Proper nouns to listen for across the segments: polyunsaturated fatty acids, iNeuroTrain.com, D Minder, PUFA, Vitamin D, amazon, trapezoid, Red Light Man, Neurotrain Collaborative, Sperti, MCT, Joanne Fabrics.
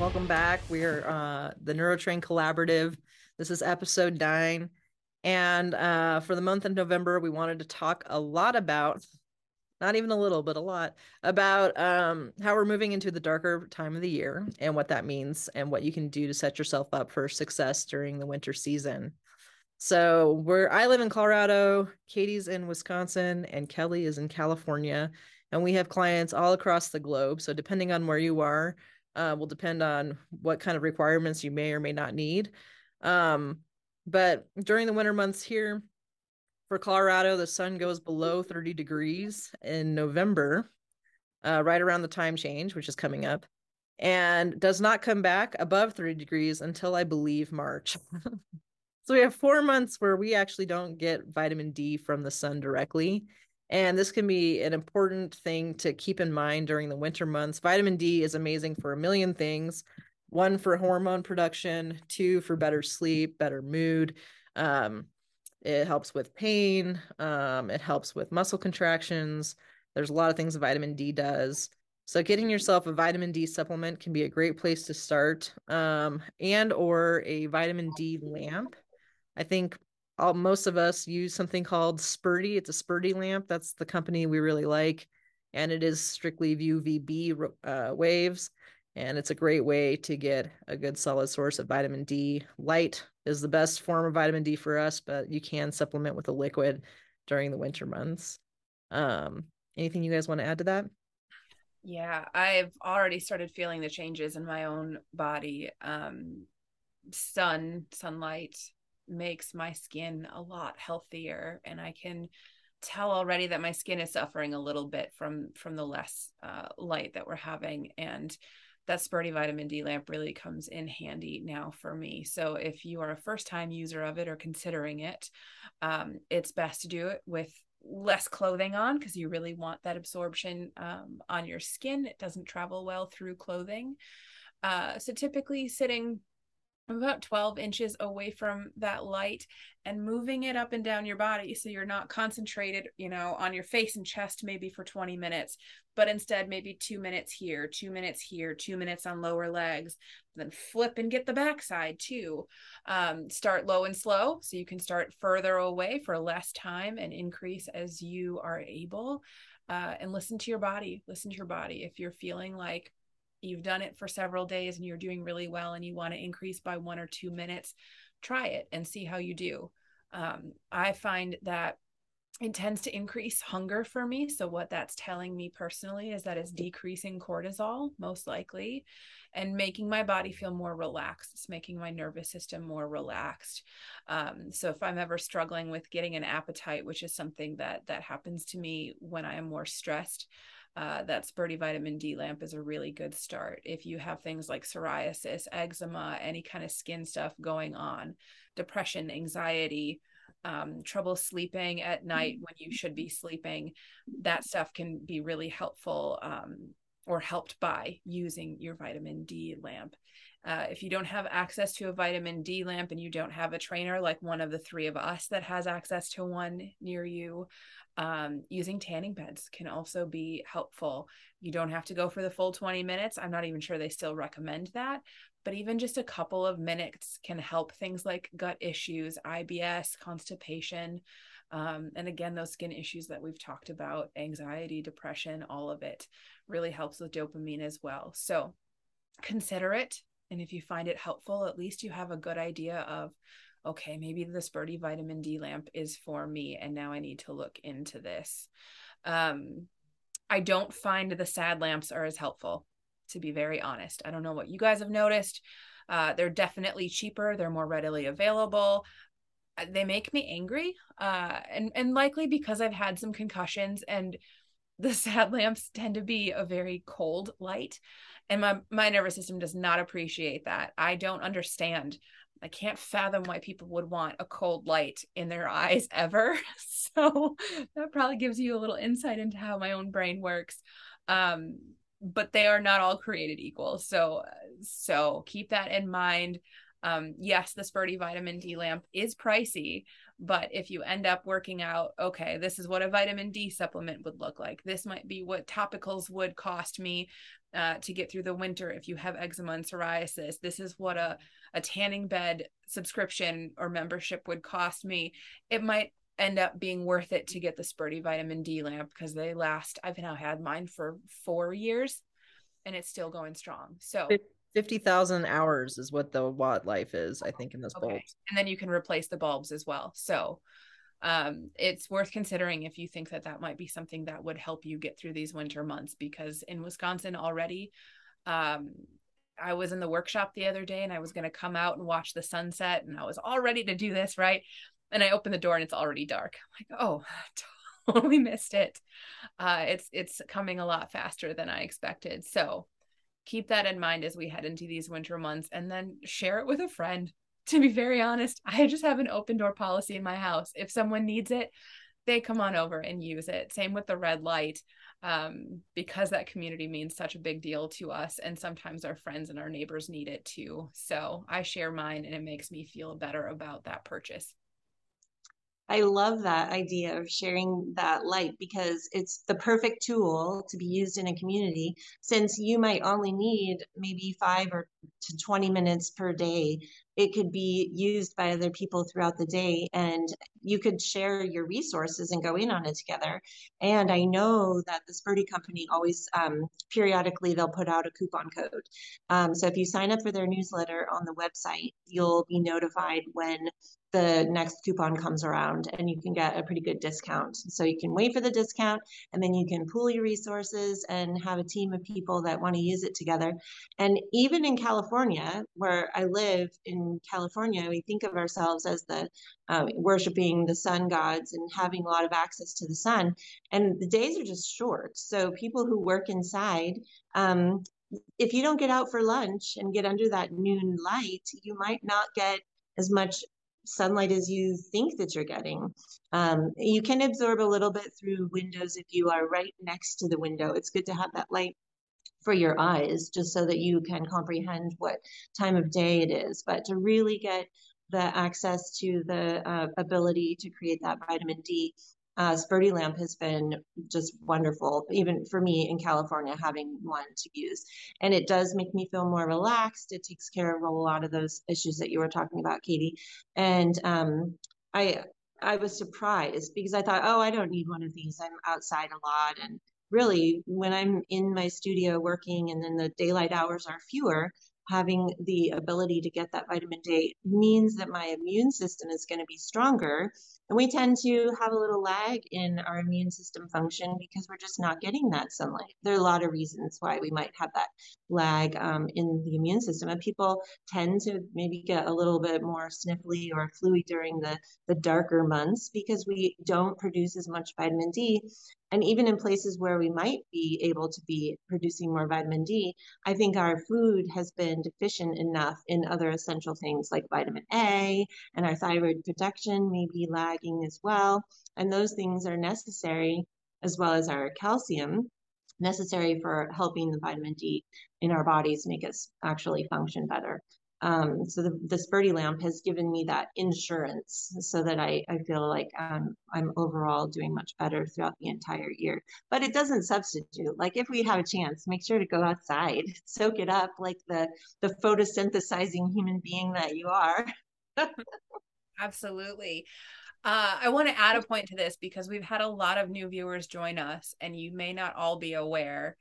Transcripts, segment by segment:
Welcome back. We're the Neurotrain Collaborative. This is episode 9. And for the month of November, we wanted to talk a lot about, not even a little, but a lot, about how we're moving into the darker time of the year and what that means and what you can do to set yourself up for success during the winter season. So I live in Colorado, Katie's in Wisconsin, and Kelly is in California. And we have clients all across the globe. So depending on where you are, will depend on what kind of requirements you may or may not need. But during the winter months here for Colorado, the sun goes below 30 degrees in November, right around the time change, which is coming up, and does not come back above 30 degrees until I believe March. So we have 4 months where we actually don't get vitamin D from the sun directly. And this can be an important thing to keep in mind during the winter months. Vitamin D is amazing for a million things. 1, for hormone production. 2, for better sleep, better mood. It helps with pain. It helps with muscle contractions. There's a lot of things vitamin D does. So getting yourself a vitamin D supplement can be a great place to start, and or a vitamin D lamp. I think most of us use something called Sperti. It's a Sperti lamp. That's the company we really like. And it is strictly UVB waves. And it's a great way to get a good solid source of vitamin D. Light is the best form of vitamin D for us, but you can supplement with a liquid during the winter months. Anything you guys want to add to that? Yeah, I've already started feeling the changes in my own body. Sunlight makes my skin a lot healthier, and I can tell already that my skin is suffering a little bit from the less light that we're having, and that Sperti vitamin D lamp really comes in handy now for me. So if you are a first-time user of it or considering it, it's best to do it with less clothing on, because you really want that absorption on your skin. It doesn't travel well through clothing, so typically sitting about 12 inches away from that light and moving it up and down your body. So you're not concentrated, on your face and chest, maybe for 20 minutes, but instead maybe 2 minutes here, 2 minutes here, 2 minutes on lower legs, then flip and get the backside too. Start low and slow. So you can start further away for less time and increase as you are able, and listen to your body, If you're feeling like you've done it for several days and you're doing really well and you want to increase by 1 or 2 minutes, try it and see how you do. I find that it tends to increase hunger for me. So what that's telling me personally is that it's decreasing cortisol, most likely, and making my body feel more relaxed. It's making my nervous system more relaxed. So if I'm ever struggling with getting an appetite, which is something that happens to me when I am more stressed, that Sperti vitamin D lamp is a really good start. If you have things like psoriasis, eczema, any kind of skin stuff going on, depression, anxiety, trouble sleeping at night when you should be sleeping, that stuff can be really helpful, or helped by using your vitamin D lamp. If you don't have access to a vitamin D lamp and you don't have a trainer like one of the 3 of us that has access to one near you, using tanning beds can also be helpful. You don't have to go for the full 20 minutes. I'm not even sure they still recommend that, but even just a couple of minutes can help things like gut issues, IBS, constipation, and again, those skin issues that we've talked about, anxiety, depression, all of it really helps with dopamine as well. So consider it. And if you find it helpful, at least you have a good idea of, okay, maybe the Sperti vitamin D lamp is for me, and now I need to look into this. I don't find the SAD lamps are as helpful, to be very honest. I don't know what you guys have noticed. They're definitely cheaper. They're more readily available. They make me angry, and likely because I've had some concussions, and the SAD lamps tend to be a very cold light, and my nervous system does not appreciate that. I don't understand. I can't fathom why people would want a cold light in their eyes ever. So that probably gives you a little insight into how my own brain works. But they are not all created equal. So keep that in mind. Yes, the Sperti vitamin D lamp is pricey, but if you end up working out, okay, this is what a vitamin D supplement would look like. This might be what topicals would cost me to get through the winter if you have eczema and psoriasis. This is what a tanning bed subscription or membership would cost me. It might end up being worth it to get the Sperti vitamin D lamp because they last, I've now had mine for 4 years and it's still going strong. So 50,000 hours is what the watt life is, I think, in those bulbs. And then you can replace the bulbs as well. So it's worth considering if you think that that might be something that would help you get through these winter months, because in Wisconsin already, I was in the workshop the other day and I was going to come out and watch the sunset and I was all ready to do this, right? And I opened the door and it's already dark. I'm like, oh, totally missed it. It's coming a lot faster than I expected. So keep that in mind as we head into these winter months, and then share it with a friend. To be very honest, I just have an open door policy in my house. If someone needs it, they come on over and use it. Same with the red light, because that community means such a big deal to us. And sometimes our friends and our neighbors need it too. So I share mine and it makes me feel better about that purchase. I love that idea of sharing that light, because it's the perfect tool to be used in a community, since you might only need maybe 5 to 20 minutes per day. It could be used by other people throughout the day, and you could share your resources and go in on it together. And I know that the Sperti company always, periodically, they'll put out a coupon code. So if you sign up for their newsletter on the website, you'll be notified when the next coupon comes around, and you can get a pretty good discount. So you can wait for the discount, and then you can pool your resources and have a team of people that want to use it together. And even in California, where I live in California, we think of ourselves as the worshiping the sun gods and having a lot of access to the sun. And the days are just short. So people who work inside, if you don't get out for lunch and get under that noon light, you might not get as much sunlight as you think that you're getting. You can absorb a little bit through windows if you are right next to the window. It's good to have that light for your eyes, just so that you can comprehend what time of day it is. But to really get the access to the ability to create that vitamin D, Sperti lamp has been just wonderful, even for me in California, having one to use. And it does make me feel more relaxed. It takes care of a lot of those issues that you were talking about, Katie. And I was surprised, because I thought, oh, I don't need one of these. I'm outside a lot. And really, when I'm in my studio working and then the daylight hours are fewer, having the ability to get that vitamin D means that my immune system is going to be stronger. And we tend to have a little lag in our immune system function because we're just not getting that sunlight. There are a lot of reasons why we might have that lag in the immune system. And people tend to maybe get a little bit more sniffly or fluey during the darker months, because we don't produce as much vitamin D. And even in places where we might be able to be producing more vitamin D, I think our food has been deficient enough in other essential things like vitamin A, and our thyroid production may be lagging as well. And those things are necessary, as well as our calcium, necessary for helping the vitamin D in our bodies make us actually function better. So the Sperti lamp has given me that insurance, so that I feel like I'm overall doing much better throughout the entire year. But it doesn't substitute. Like, if we have a chance, make sure to go outside, soak it up like the photosynthesizing human being that you are. Absolutely. I want to add a point to this, because we've had a lot of new viewers join us, and you may not all be aware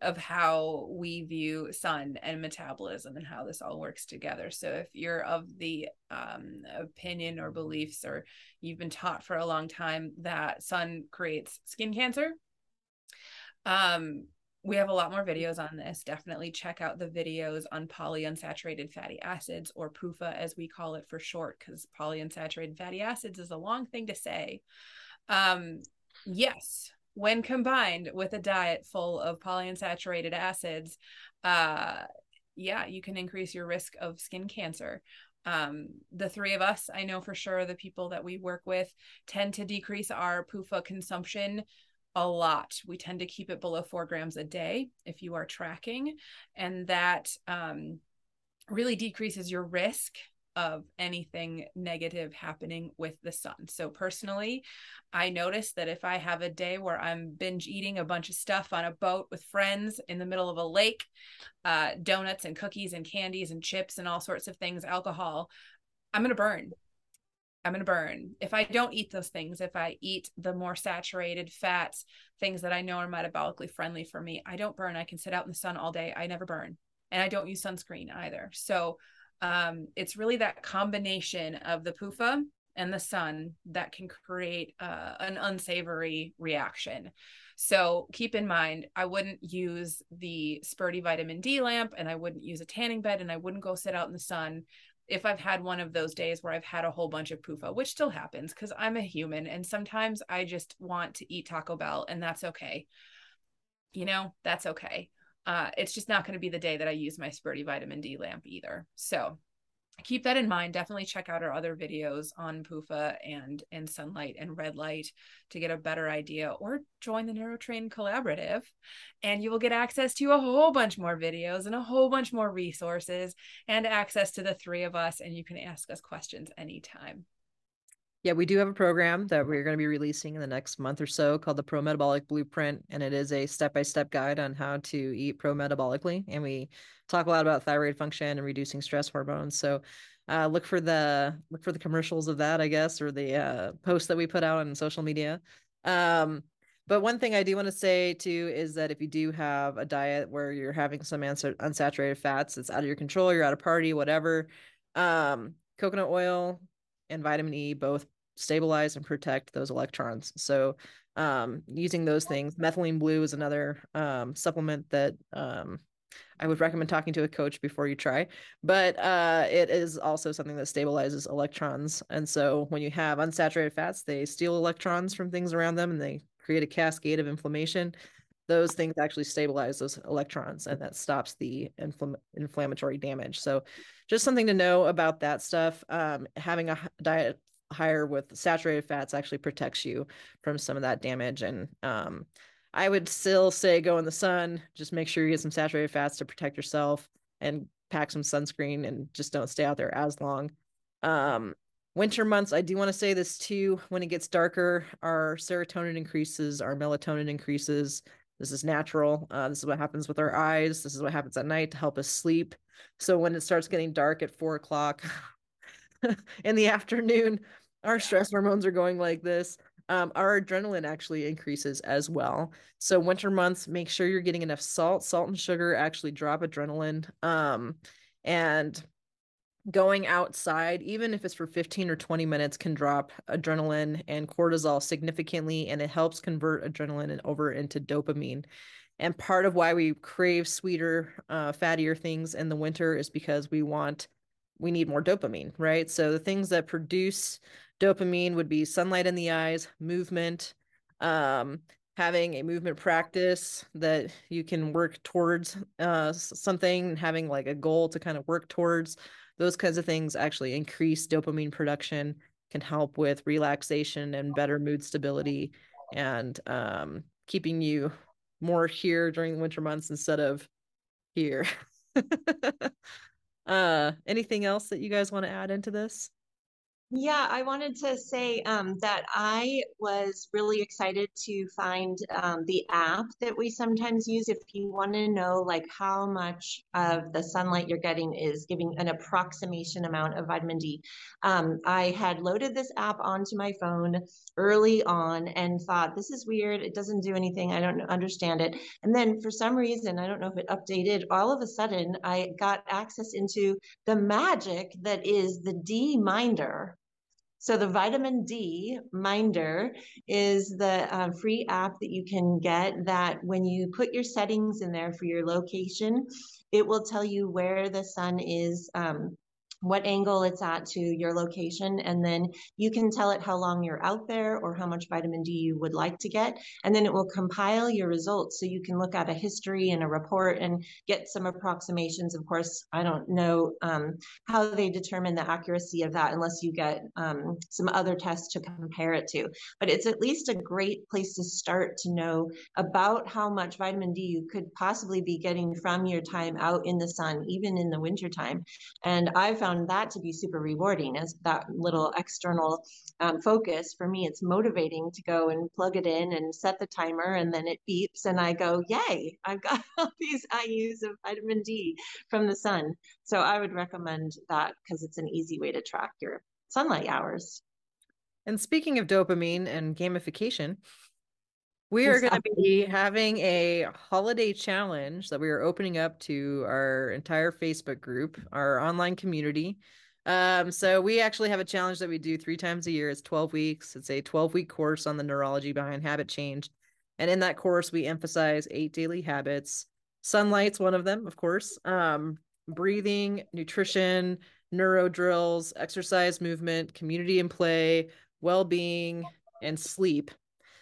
of how we view sun and metabolism and how this all works together. So if you're of the opinion or beliefs, or you've been taught for a long time that sun creates skin cancer, we have a lot more videos on this. Definitely check out the videos on polyunsaturated fatty acids, or PUFA as we call it for short, because polyunsaturated fatty acids is a long thing to say. Yes. When combined with a diet full of polyunsaturated acids, yeah, you can increase your risk of skin cancer. The three of us, I know for sure, the people that we work with tend to decrease our PUFA consumption a lot. We tend to keep it below 4 grams a day if you are tracking, and that really decreases your risk of anything negative happening with the sun. So personally, I notice that if I have a day where I'm binge eating a bunch of stuff on a boat with friends in the middle of a lake, donuts and cookies and candies and chips and all sorts of things, alcohol, I'm going to burn. If I don't eat those things, if I eat the more saturated fats, things that I know are metabolically friendly for me, I don't burn. I can sit out in the sun all day. I never burn. And I don't use sunscreen either. So it's really that combination of the PUFA and the sun that can create an unsavory reaction. So keep in mind, I wouldn't use the Sperti vitamin D lamp, and I wouldn't use a tanning bed, and I wouldn't go sit out in the sun if I've had one of those days where I've had a whole bunch of PUFA, which still happens because I'm a human. And sometimes I just want to eat Taco Bell, and that's okay. You know, that's okay. It's just not going to be the day that I use my Sperti vitamin D lamp either. So keep that in mind. Definitely check out our other videos on PUFA and sunlight and red light to get a better idea, or join the Neurotrain Collaborative and you will get access to a whole bunch more videos and a whole bunch more resources and access to the three of us. And you can ask us questions anytime. Yeah, we do have a program that we're going to be releasing in the next month or so called the Pro Metabolic Blueprint, and it is a step-by-step guide on how to eat pro-metabolically, and we talk a lot about thyroid function and reducing stress hormones. So look for the commercials of that, I guess, or the posts that we put out on social media. But one thing I do want to say too is that if you do have a diet where you're having some unsaturated fats, it's out of your control, you're at a party, whatever, coconut oil and vitamin E both stabilize and protect those electrons. So using those things, methylene blue is another supplement that I would recommend talking to a coach before you try, but it is also something that stabilizes electrons. And so when you have unsaturated fats, they steal electrons from things around them and they create a cascade of inflammation. Those things actually stabilize those electrons, and that stops the inflammatory damage. So just something to know about that stuff. Having a diet higher with saturated fats actually protects you from some of that damage. And I would still say go in the sun, just make sure you get some saturated fats to protect yourself, and pack some sunscreen, and just don't stay out there as long. Winter months, I do want to say this too, when it gets darker, our serotonin increases, our melatonin increases. This is natural. This is what happens with our eyes. This is what happens at night to help us sleep. So when it starts getting dark at 4 o'clock in the afternoon, our stress hormones are going like this. Our adrenaline actually increases as well. So winter months, make sure you're getting enough salt. Salt and sugar actually drop adrenaline. And going outside, even if it's for 15 or 20 minutes, can drop adrenaline and cortisol significantly, and it helps convert adrenaline and over into dopamine. And part of why we crave sweeter, fattier things in the winter is because we need more dopamine, right? So the things that produce dopamine would be sunlight in the eyes, movement, having a movement practice that you can work towards something, having like a goal to kind of work towards. Those kinds of things actually increase dopamine production, can help with relaxation and better mood stability, and keeping you more here during the winter months instead of here. Anything else that you guys want to add into this? Yeah, I wanted to say that I was really excited to find the app that we sometimes use if you want to know like how much of the sunlight you're getting is giving an approximation amount of vitamin D. I had loaded this app onto my phone early on and thought, this is weird. It doesn't do anything. I don't understand it. And then for some reason, I don't know if it updated, all of a sudden I got access into the magic that is the D Minder. So the Vitamin D Minder is the free app that you can get, that when you put your settings in there for your location, it will tell you where the sun is what angle it's at to your location, and then you can tell it how long you're out there or how much vitamin D you would like to get, and then it will compile your results so you can look at a history and a report and get some approximations. Of course, I don't know how they determine the accuracy of that unless you get some other tests to compare it to, but it's at least a great place to start to know about how much vitamin D you could possibly be getting from your time out in the sun, even in the wintertime. And I found that to be super rewarding as that little external focus. For me, it's motivating to go and plug it in and set the timer, and then it beeps and I go, yay, I've got all these IUs of vitamin D from the sun. So I would recommend that because it's an easy way to track your sunlight hours. And speaking of dopamine and gamification, we are going to be having a holiday challenge that we are opening up to our entire Facebook group, our online community. So we actually have a challenge that we do 3 times a year. It's 12 weeks. It's a 12-week course on the neurology behind habit change. And in that course, we emphasize 8 daily habits. Sunlight's one of them, of course. Breathing, nutrition, neuro drills, exercise, movement, community and play, well-being, and sleep.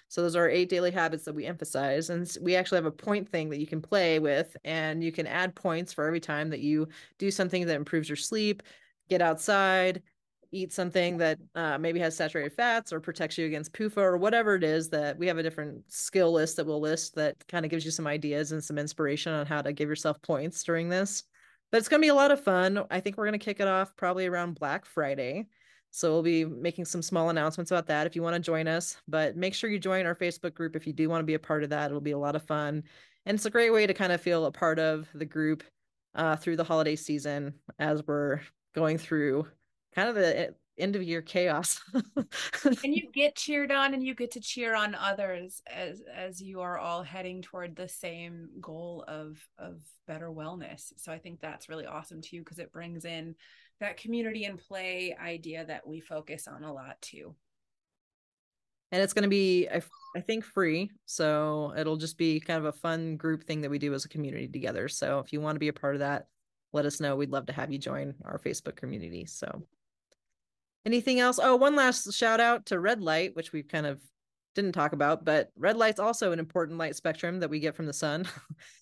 So those are 8 daily habits that we emphasize. And we actually have a point thing that you can play with, and you can add points for every time that you do something that improves your sleep, get outside, eat something that maybe has saturated fats or protects you against PUFA or whatever it is. That we have a different skill list that we'll list that kind of gives you some ideas and some inspiration on how to give yourself points during this. But it's going to be a lot of fun. I think we're going to kick it off probably around Black Friday. So we'll be making some small announcements about that if you want to join us, but make sure you join our Facebook group if you do want to be a part of that. It'll be a lot of fun. And it's a great way to kind of feel a part of the group through the holiday season as we're going through kind of the end of year chaos. And you get cheered on, and you get to cheer on others as you are all heading toward the same goal of better wellness. So I think that's really awesome too, because it brings in that community and play idea that we focus on a lot too. And it's going to be, I think, free. So it'll just be kind of a fun group thing that we do as a community together. So if you want to be a part of that, let us know. We'd love to have you join our Facebook community. So anything else? Oh, one last shout out to red light, which we kind of didn't talk about, but red light's also an important light spectrum that we get from the sun,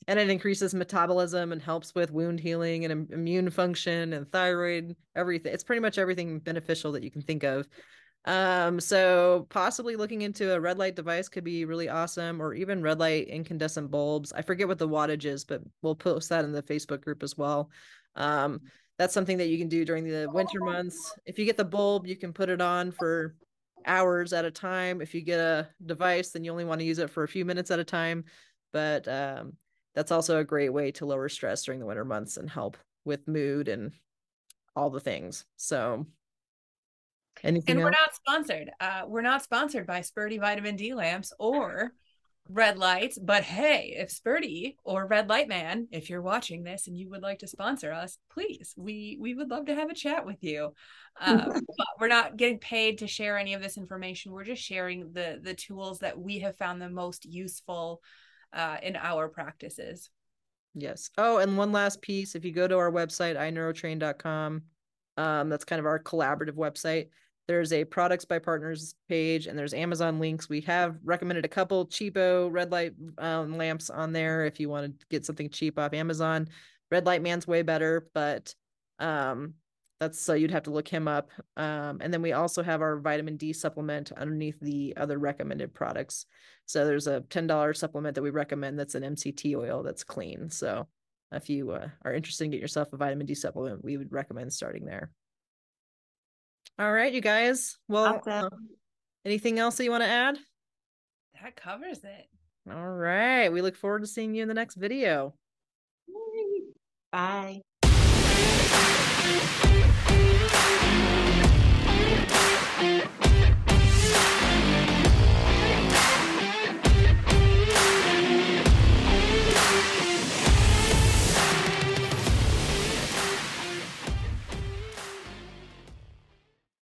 and it increases metabolism and helps with wound healing and immune function and thyroid, everything. It's pretty much everything beneficial that you can think of. So possibly looking into a red light device could be really awesome, or even red light incandescent bulbs. I forget what the wattage is, but we'll post that in the Facebook group as well. That's something that you can do during the winter months. If you get the bulb, you can put it on for hours at a time. If you get a device, then you only want to use it for a few minutes at a time. But that's also a great way to lower stress during the winter months and help with mood and all the things. So anything else? We're not sponsored by Sperti vitamin D lamps or red lights, but hey, if Sperti or Red Light Man, if you're watching this and you would like to sponsor us, please, we would love to have a chat with you. But we're not getting paid to share any of this information. We're just sharing the tools that we have found the most useful in our practices. Yes. Oh, and one last piece. If you go to our website, iNeuroTrain.com, that's kind of our collaborative website. There's a products by partners page, and there's Amazon links. We have recommended a couple cheapo red light lamps on there if you want to get something cheap off Amazon. Red Light Man's way better, but that's so you'd have to look him up. And then we also have our vitamin D supplement underneath the other recommended products. So there's a $10 supplement that we recommend that's an MCT oil that's clean. So if you are interested in getting yourself a vitamin D supplement, we would recommend starting there. All right, you guys. Well, awesome. Anything else that you want to add? That covers it. All right. We look forward to seeing you in the next video. Bye.